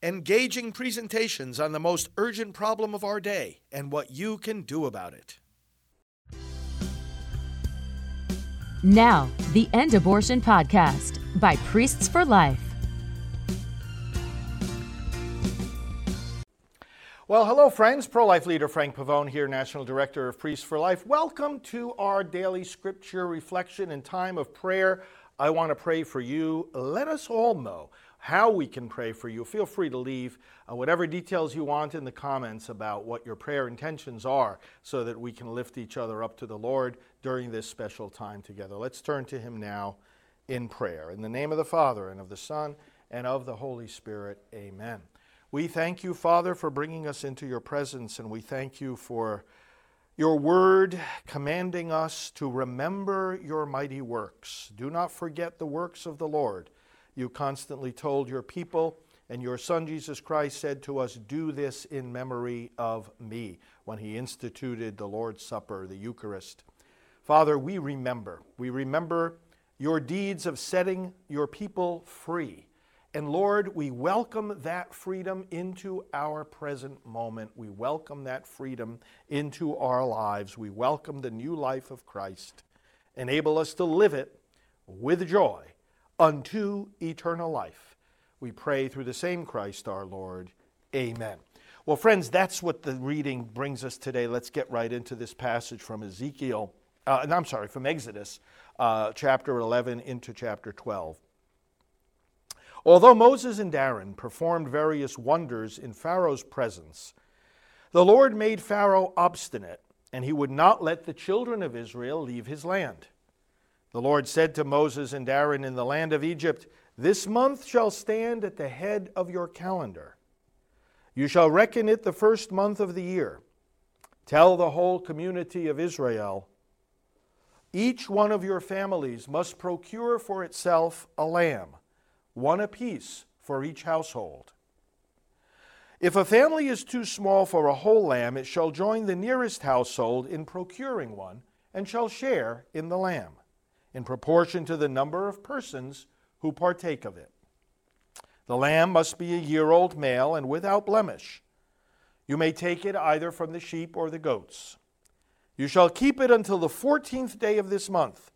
Engaging presentations on the most urgent problem of our day and what you can do about it. Now, the End Abortion Podcast by Priests for Life. Well, hello, friends. Pro-life leader Frank Pavone here, National Director of Priests for Life. Welcome to our daily scripture reflection and time of prayer. I want to pray for you. Let us all know how we can pray for you. Feel free to leave whatever details you want in the comments about what your prayer intentions are so that we can lift each other up to the Lord during this special time together. Let's turn to Him now in prayer. In the name of the Father, and of the Son, and of the Holy Spirit, amen. We thank you, Father, for bringing us into your presence, and we thank you for your word commanding us to remember your mighty works. Do not forget the works of the Lord. You constantly told your people, and your Son Jesus Christ said to us, do this in memory of me, when he instituted the Lord's Supper, the Eucharist. Father, we remember your deeds of setting your people free. And Lord, we welcome that freedom into our present moment. We welcome that freedom into our lives. We welcome the new life of Christ. Enable us to live it with joy unto eternal life. We pray through the same Christ our Lord. Amen. Well, friends, that's what the reading brings us today. Let's get right into this passage from from Exodus, chapter 11 into chapter 12. Although Moses and Aaron performed various wonders in Pharaoh's presence, the Lord made Pharaoh obstinate, and he would not let the children of Israel leave his land. The Lord said to Moses and Aaron in the land of Egypt, this month shall stand at the head of your calendar. You shall reckon it the first month of the year. Tell the whole community of Israel, each one of your families must procure for itself a lamb, one apiece for each household. If a family is too small for a whole lamb, it shall join the nearest household in procuring one and shall share in the lamb, in proportion to the number of persons who partake of it. The lamb must be a year-old male and without blemish. You may take it either from the sheep or the goats. You shall keep it until the 14th day of this month,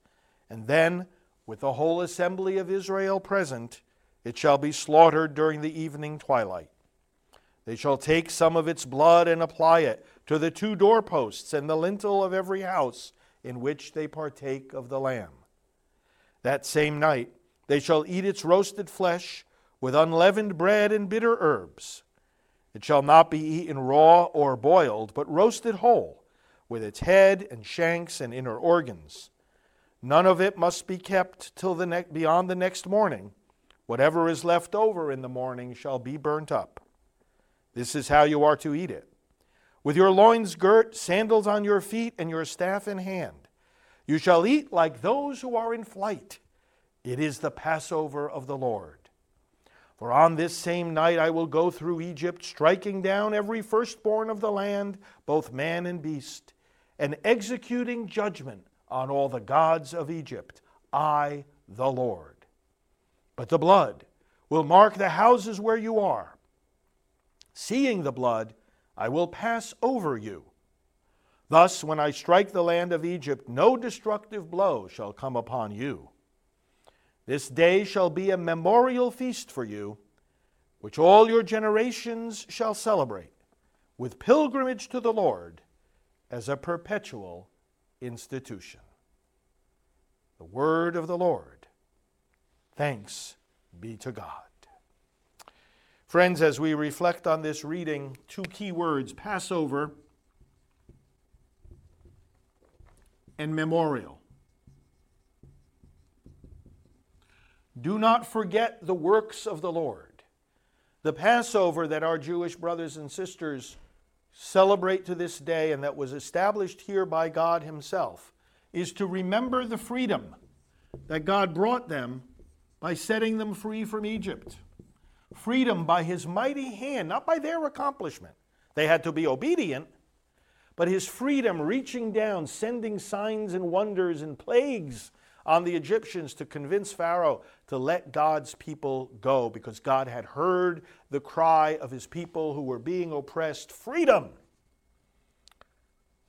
and then, with the whole assembly of Israel present, it shall be slaughtered during the evening twilight. They shall take some of its blood and apply it to the two doorposts and the lintel of every house in which they partake of the lamb. That same night they shall eat its roasted flesh with unleavened bread and bitter herbs. It shall not be eaten raw or boiled, but roasted whole, with its head and shanks and inner organs. None of it must be kept till beyond the next morning. Whatever is left over in the morning shall be burnt up. This is how you are to eat it. With your loins girt, sandals on your feet, and your staff in hand. You shall eat like those who are in flight. It is the Passover of the Lord. For on this same night I will go through Egypt, striking down every firstborn of the land, both man and beast, and executing judgment on all the gods of Egypt. I, the Lord. But the blood will mark the houses where you are. Seeing the blood, I will pass over you. Thus, when I strike the land of Egypt, no destructive blow shall come upon you. This day shall be a memorial feast for you, which all your generations shall celebrate, with pilgrimage to the Lord as a perpetual institution. The word of the Lord. Thanks be to God. Friends, as we reflect on this reading, two key words, Passover and memorial. Do not forget the works of the Lord. The Passover that our Jewish brothers and sisters celebrate to this day and that was established here by God Himself is to remember the freedom that God brought them by setting them free from Egypt. Freedom by His mighty hand, not by their accomplishment. They had to be obedient, but His freedom reaching down, sending signs and wonders and plagues on the Egyptians to convince Pharaoh to let God's people go, because God had heard the cry of his people who were being oppressed, freedom.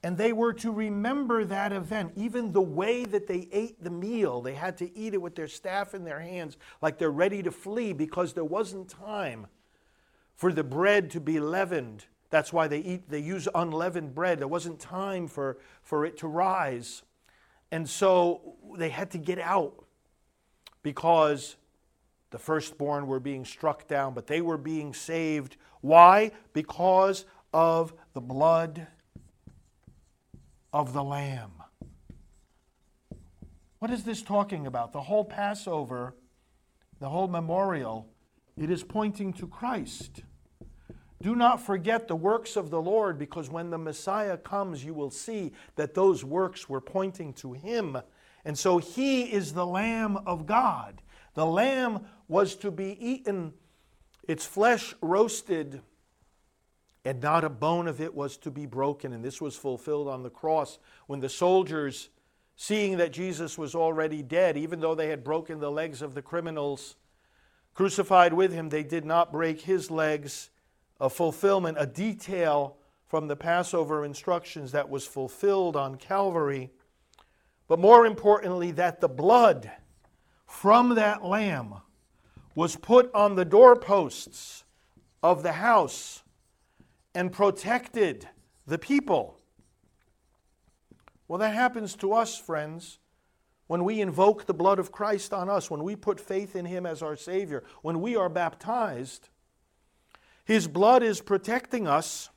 And they were to remember that event. Even the way that they ate the meal, they had to eat it with their staff in their hands, like they're ready to flee, because there wasn't time for the bread to be leavened. That's why they use unleavened bread. There wasn't time for it to rise. And so they had to get out, because the firstborn were being struck down, but they were being saved. Why? Because of the blood of the Lamb. What is this talking about? The whole Passover, the whole memorial, it is pointing to Christ. Do not forget the works of the Lord, because when the Messiah comes, you will see that those works were pointing to him. And so he is the Lamb of God. The lamb was to be eaten, its flesh roasted, and not a bone of it was to be broken. And this was fulfilled on the cross, when the soldiers, seeing that Jesus was already dead, even though they had broken the legs of the criminals crucified with him, they did not break his legs. A fulfillment, a detail from the Passover instructions that was fulfilled on Calvary. But more importantly, that the blood from that lamb was put on the doorposts of the house and protected the people. Well, that happens to us, friends, when we invoke the blood of Christ on us, when we put faith in him as our Savior, when we are baptized. His blood is protecting us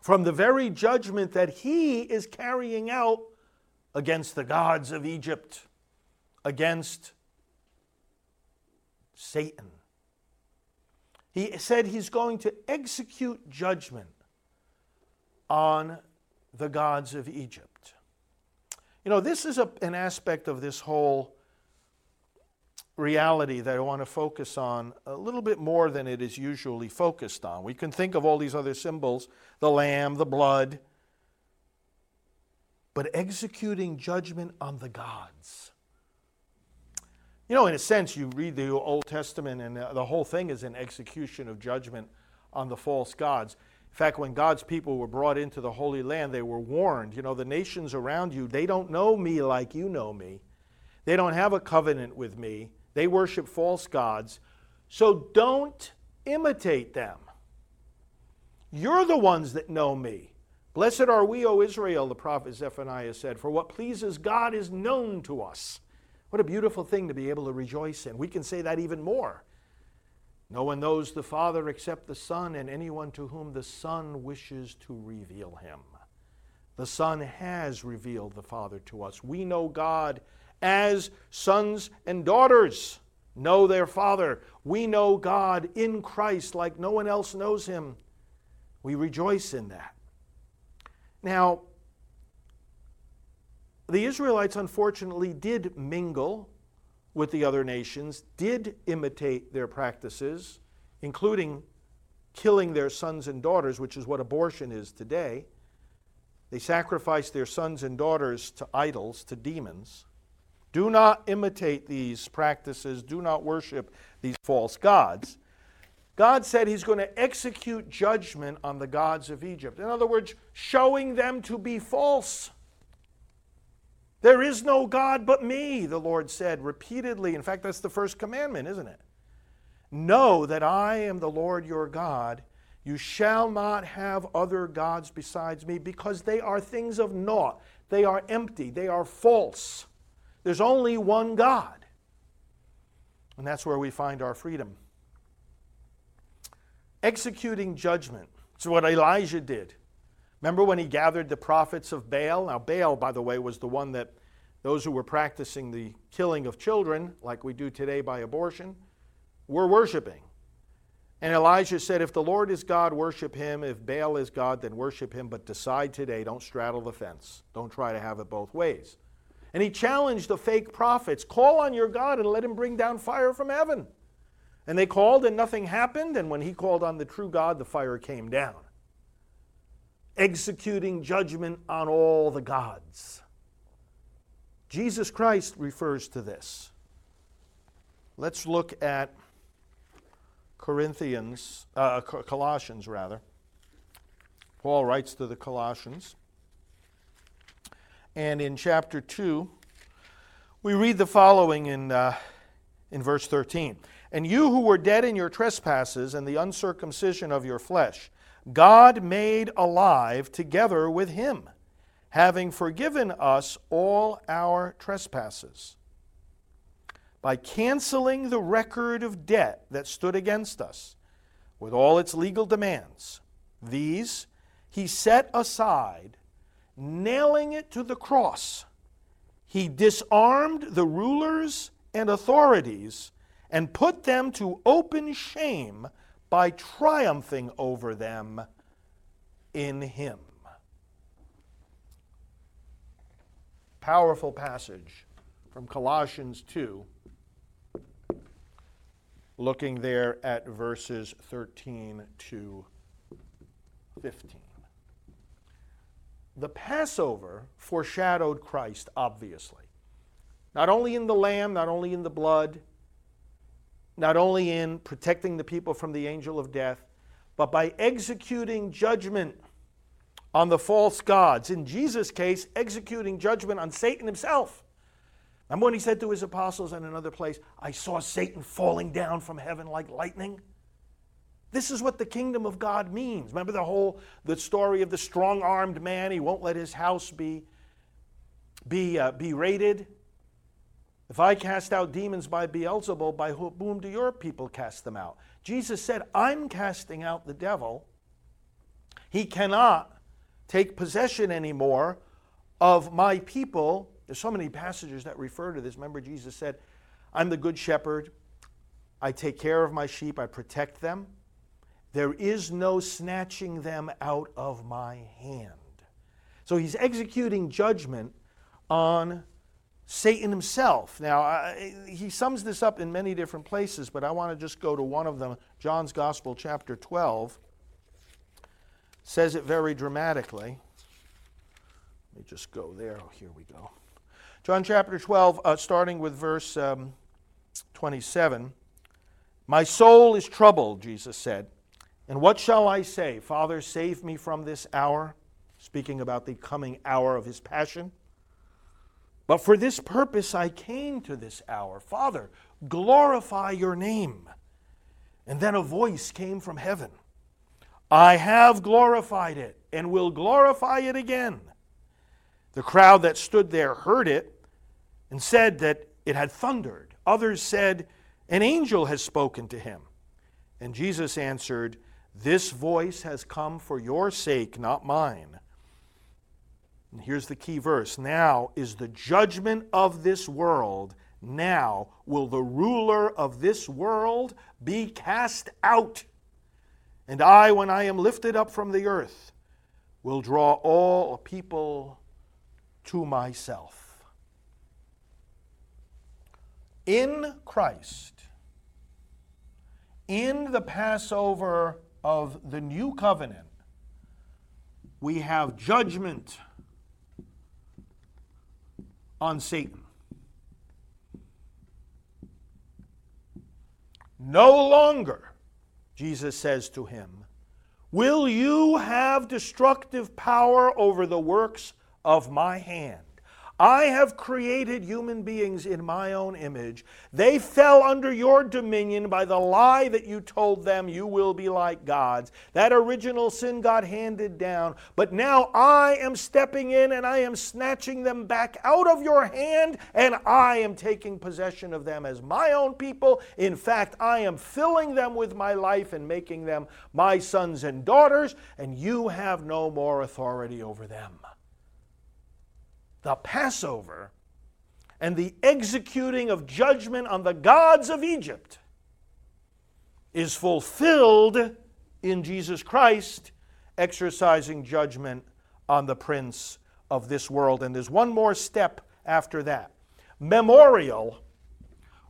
from the very judgment that he is carrying out against the gods of Egypt, against Satan. He said he's going to execute judgment on the gods of Egypt. You know, this is an aspect of this whole reality that I want to focus on a little bit more than it is usually focused on. We can think of all these other symbols, the lamb, the blood, but executing judgment on the gods. You know, in a sense, you read the Old Testament and the whole thing is an execution of judgment on the false gods. In fact, when God's people were brought into the Holy Land, they were warned, you know, the nations around you, they don't know me like you know me. They don't have a covenant with me. They worship false gods. So don't imitate them. You're the ones that know me. Blessed are we, O Israel, the prophet Zephaniah said, for what pleases God is known to us. What a beautiful thing to be able to rejoice in. We can say that even more. No one knows the Father except the Son, and anyone to whom the Son wishes to reveal him. The Son has revealed the Father to us. We know God as sons and daughters know their Father. We know God in Christ like no one else knows him. We rejoice in that. Now, the Israelites, unfortunately, did mingle with the other nations, did imitate their practices, including killing their sons and daughters, which is what abortion is today. They sacrificed their sons and daughters to idols, to demons. Do not imitate these practices. Do not worship these false gods. God said he's going to execute judgment on the gods of Egypt. In other words, showing them to be false. There is no God but me, the Lord said repeatedly. In fact, that's the first commandment, isn't it? Know that I am the Lord your God. You shall not have other gods besides me, because they are things of naught. They are empty. They are false. There's only one God. And that's where we find our freedom. Executing judgment. It's what Elijah did. Remember when he gathered the prophets of Baal? Now, Baal, by the way, was the one that those who were practicing the killing of children, like we do today by abortion, were worshiping. And Elijah said, if the Lord is God, worship him. If Baal is God, then worship him. But decide today, don't straddle the fence. Don't try to have it both ways. And he challenged the fake prophets, call on your God and let him bring down fire from heaven. And they called and nothing happened. And when he called on the true God, the fire came down. Executing judgment on all the gods. Jesus Christ refers to this. Let's look at Colossians rather. Paul writes to the Colossians. And in chapter 2, we read the following in verse 13. And you who were dead in your trespasses and the uncircumcision of your flesh, God made alive together with him, having forgiven us all our trespasses, by canceling the record of debt that stood against us with all its legal demands. These he set aside, nailing it to the cross. He disarmed the rulers and authorities and put them to open shame by triumphing over them in him. Powerful passage from Colossians 2, looking there at verses 13 to 15. The Passover foreshadowed Christ, obviously. Not only in the lamb, not only in the blood, not only in protecting the people from the angel of death, but by executing judgment on the false gods. In Jesus' case, executing judgment on Satan himself. Remember when he said to his apostles in another place, I saw Satan falling down from heaven like lightning? This is what the kingdom of God means. Remember the story of the strong-armed man? He won't let his house be raided. If I cast out demons by Beelzebub, by whom do your people cast them out? Jesus said, I'm casting out the devil. He cannot take possession anymore of my people. There's so many passages that refer to this. Remember, Jesus said, I'm the good shepherd. I take care of my sheep. I protect them. There is no snatching them out of my hand. So he's executing judgment on Satan himself. Now, he sums this up in many different places, but I want to just go to one of them. John's Gospel, chapter 12, says it very dramatically. Let me just go there. Oh, here we go. John chapter 12, starting with verse 27. My soul is troubled, Jesus said. And what shall I say? Father, save me from this hour. Speaking about the coming hour of his passion. But for this purpose I came to this hour. Father, glorify your name. And then a voice came from heaven. I have glorified it and will glorify it again. The crowd that stood there heard it and said that it had thundered. Others said, an angel has spoken to him. And Jesus answered, this voice has come for your sake, not mine. And here's the key verse. Now is the judgment of this world. Now will the ruler of this world be cast out. And I, when I am lifted up from the earth, will draw all people to myself. In Christ, in the Passover of the new covenant, we have judgment on Satan. No longer, Jesus says to him, will you have destructive power over the works of my hand. I have created human beings in my own image. They fell under your dominion by the lie that you told them you will be like gods. That original sin got handed down. But now I am stepping in and I am snatching them back out of your hand and I am taking possession of them as my own people. In fact, I am filling them with my life and making them my sons and daughters, and you have no more authority over them. The Passover and the executing of judgment on the gods of Egypt is fulfilled in Jesus Christ exercising judgment on the prince of this world. And there's one more step after that. Memorial.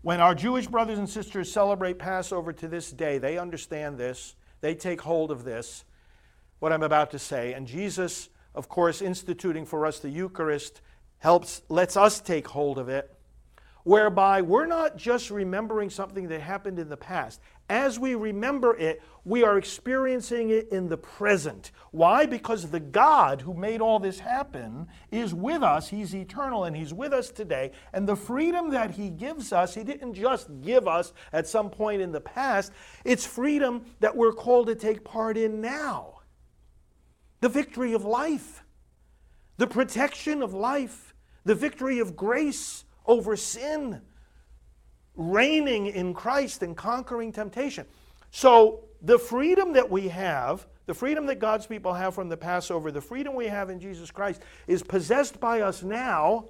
When our Jewish brothers and sisters celebrate Passover to this day, they understand this. They take hold of this, what I'm about to say. And Jesus, of course, instituting for us the Eucharist, lets us take hold of it, whereby we're not just remembering something that happened in the past. As we remember it, we are experiencing it in the present. Why? Because the God who made all this happen is with us. He's eternal and He's with us today. And the freedom that He gives us, He didn't just give us at some point in the past. It's freedom that we're called to take part in now. The victory of life, the protection of life, the victory of grace over sin, reigning in Christ and conquering temptation. So the freedom that we have, the freedom that God's people have from the Passover, the freedom we have in Jesus Christ is possessed by us now,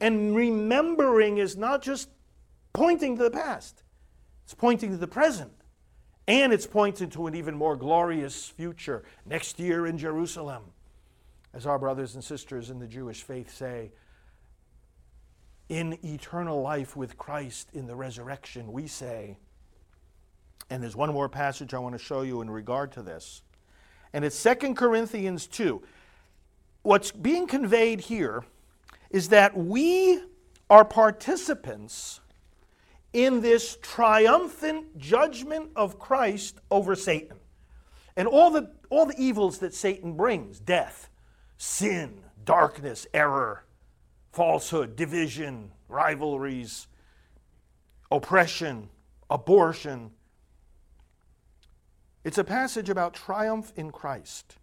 and remembering is not just pointing to the past, it's pointing to the present, and it's pointing to an even more glorious future next year in Jerusalem. As our brothers and sisters in the Jewish faith say, in eternal life with Christ in the resurrection, we say, and there's one more passage I want to show you in regard to this, and it's 2 Corinthians 2. What's being conveyed here is that we are participants in this triumphant judgment of Christ over Satan and all the evils that Satan brings: death, sin, darkness, error, falsehood, division, rivalries, oppression, abortion. It's a passage about triumph in Christ.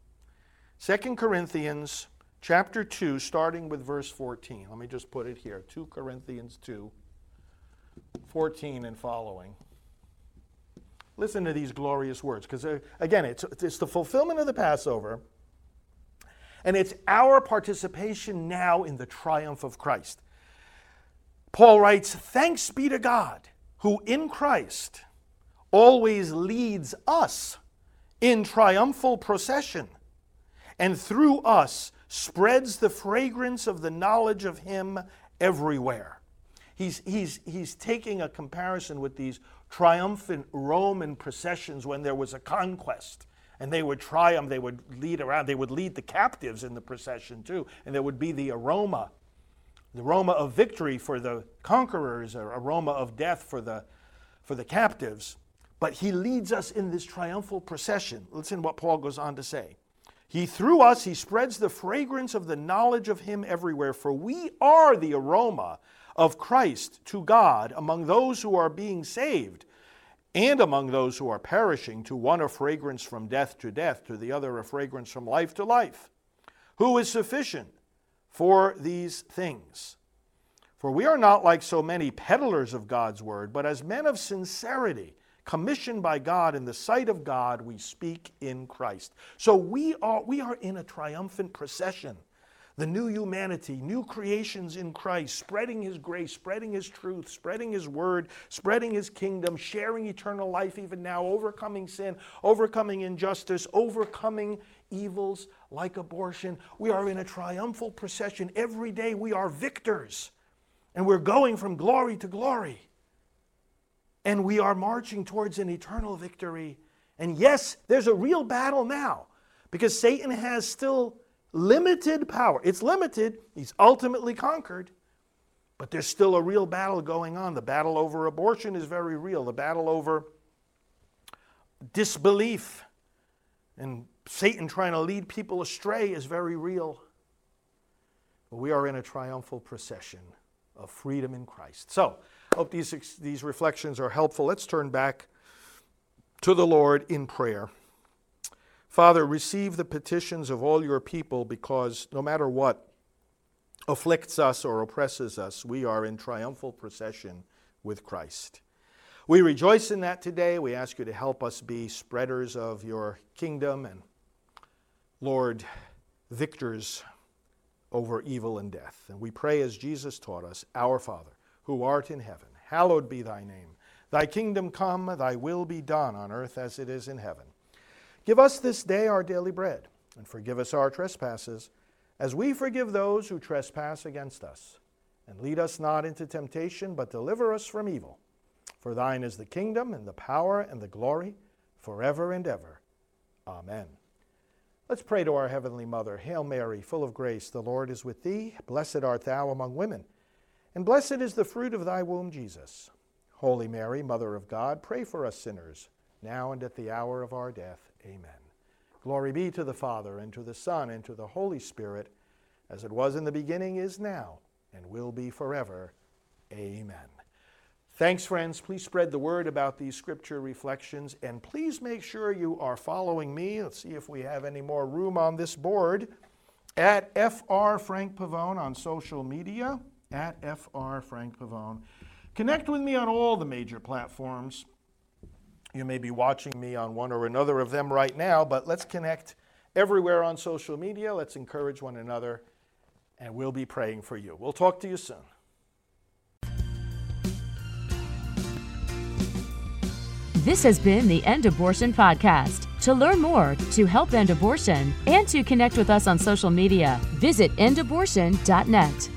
2 Corinthians chapter 2, starting with verse 14. Let me just put it here. 2 Corinthians 2, 14 and following. Listen to these glorious words, because again, it's the fulfillment of the Passover. And it's our participation now in the triumph of Christ. Paul writes, "Thanks be to God, who in Christ always leads us in triumphal procession, and through us spreads the fragrance of the knowledge of Him everywhere." He's taking a comparison with these triumphant Roman processions when there was a conquest. And they would triumph, they would lead around, they would lead the captives in the procession too. And there would be the aroma of victory for the conquerors, or aroma of death for the captives. But He leads us in this triumphal procession. Listen to what Paul goes on to say. He through us, He spreads the fragrance of the knowledge of Him everywhere, for we are the aroma of Christ to God among those who are being saved, and among those who are perishing, to one a fragrance from death to death, to the other a fragrance from life to life. Who is sufficient for these things? For we are not like so many peddlers of God's word, but as men of sincerity, commissioned by God in the sight of God, we speak in Christ. So we are in a triumphant procession. The new humanity, new creations in Christ, spreading His grace, spreading His truth, spreading His word, spreading His kingdom, sharing eternal life even now, overcoming sin, overcoming injustice, overcoming evils like abortion. We are in a triumphal procession. Every day we are victors, and we're going from glory to glory. And we are marching towards an eternal victory. And yes, there's a real battle now, because Satan has still limited power. It's limited. He's ultimately conquered. But there's still a real battle going on. The battle over abortion is very real. The battle over disbelief and Satan trying to lead people astray is very real. But we are in a triumphal procession of freedom in Christ. So, I hope these reflections are helpful. Let's turn back to the Lord in prayer. Father, receive the petitions of all your people, because no matter what afflicts us or oppresses us, we are in triumphal procession with Christ. We rejoice in that today. We ask you to help us be spreaders of your kingdom and, Lord, victors over evil and death. And we pray as Jesus taught us, Our Father, who art in heaven, hallowed be thy name. Thy kingdom come, thy will be done on earth as it is in heaven. Give us this day our daily bread, and forgive us our trespasses, as we forgive those who trespass against us. And lead us not into temptation, but deliver us from evil. For thine is the kingdom, and the power, and the glory, forever and ever. Amen. Let's pray to our Heavenly Mother. Hail Mary, full of grace, the Lord is with thee. Blessed art thou among women, and blessed is the fruit of thy womb, Jesus. Holy Mary, Mother of God, pray for us sinners, now and at the hour of our death. Amen. Glory be to the Father, and to the Son, and to the Holy Spirit, as it was in the beginning, is now, and will be forever. Amen. Thanks, friends. Please spread the word about these scripture reflections, and please make sure you are following me. Let's see if we have any more room on this board. At Fr. Frank Pavone on social media. At Fr. Frank Pavone. Connect with me on all the major platforms. You may be watching me on one or another of them right now, but let's connect everywhere on social media. Let's encourage one another, and we'll be praying for you. We'll talk to you soon. This has been the End Abortion Podcast. To learn more, to help end abortion, and to connect with us on social media, visit endabortion.net.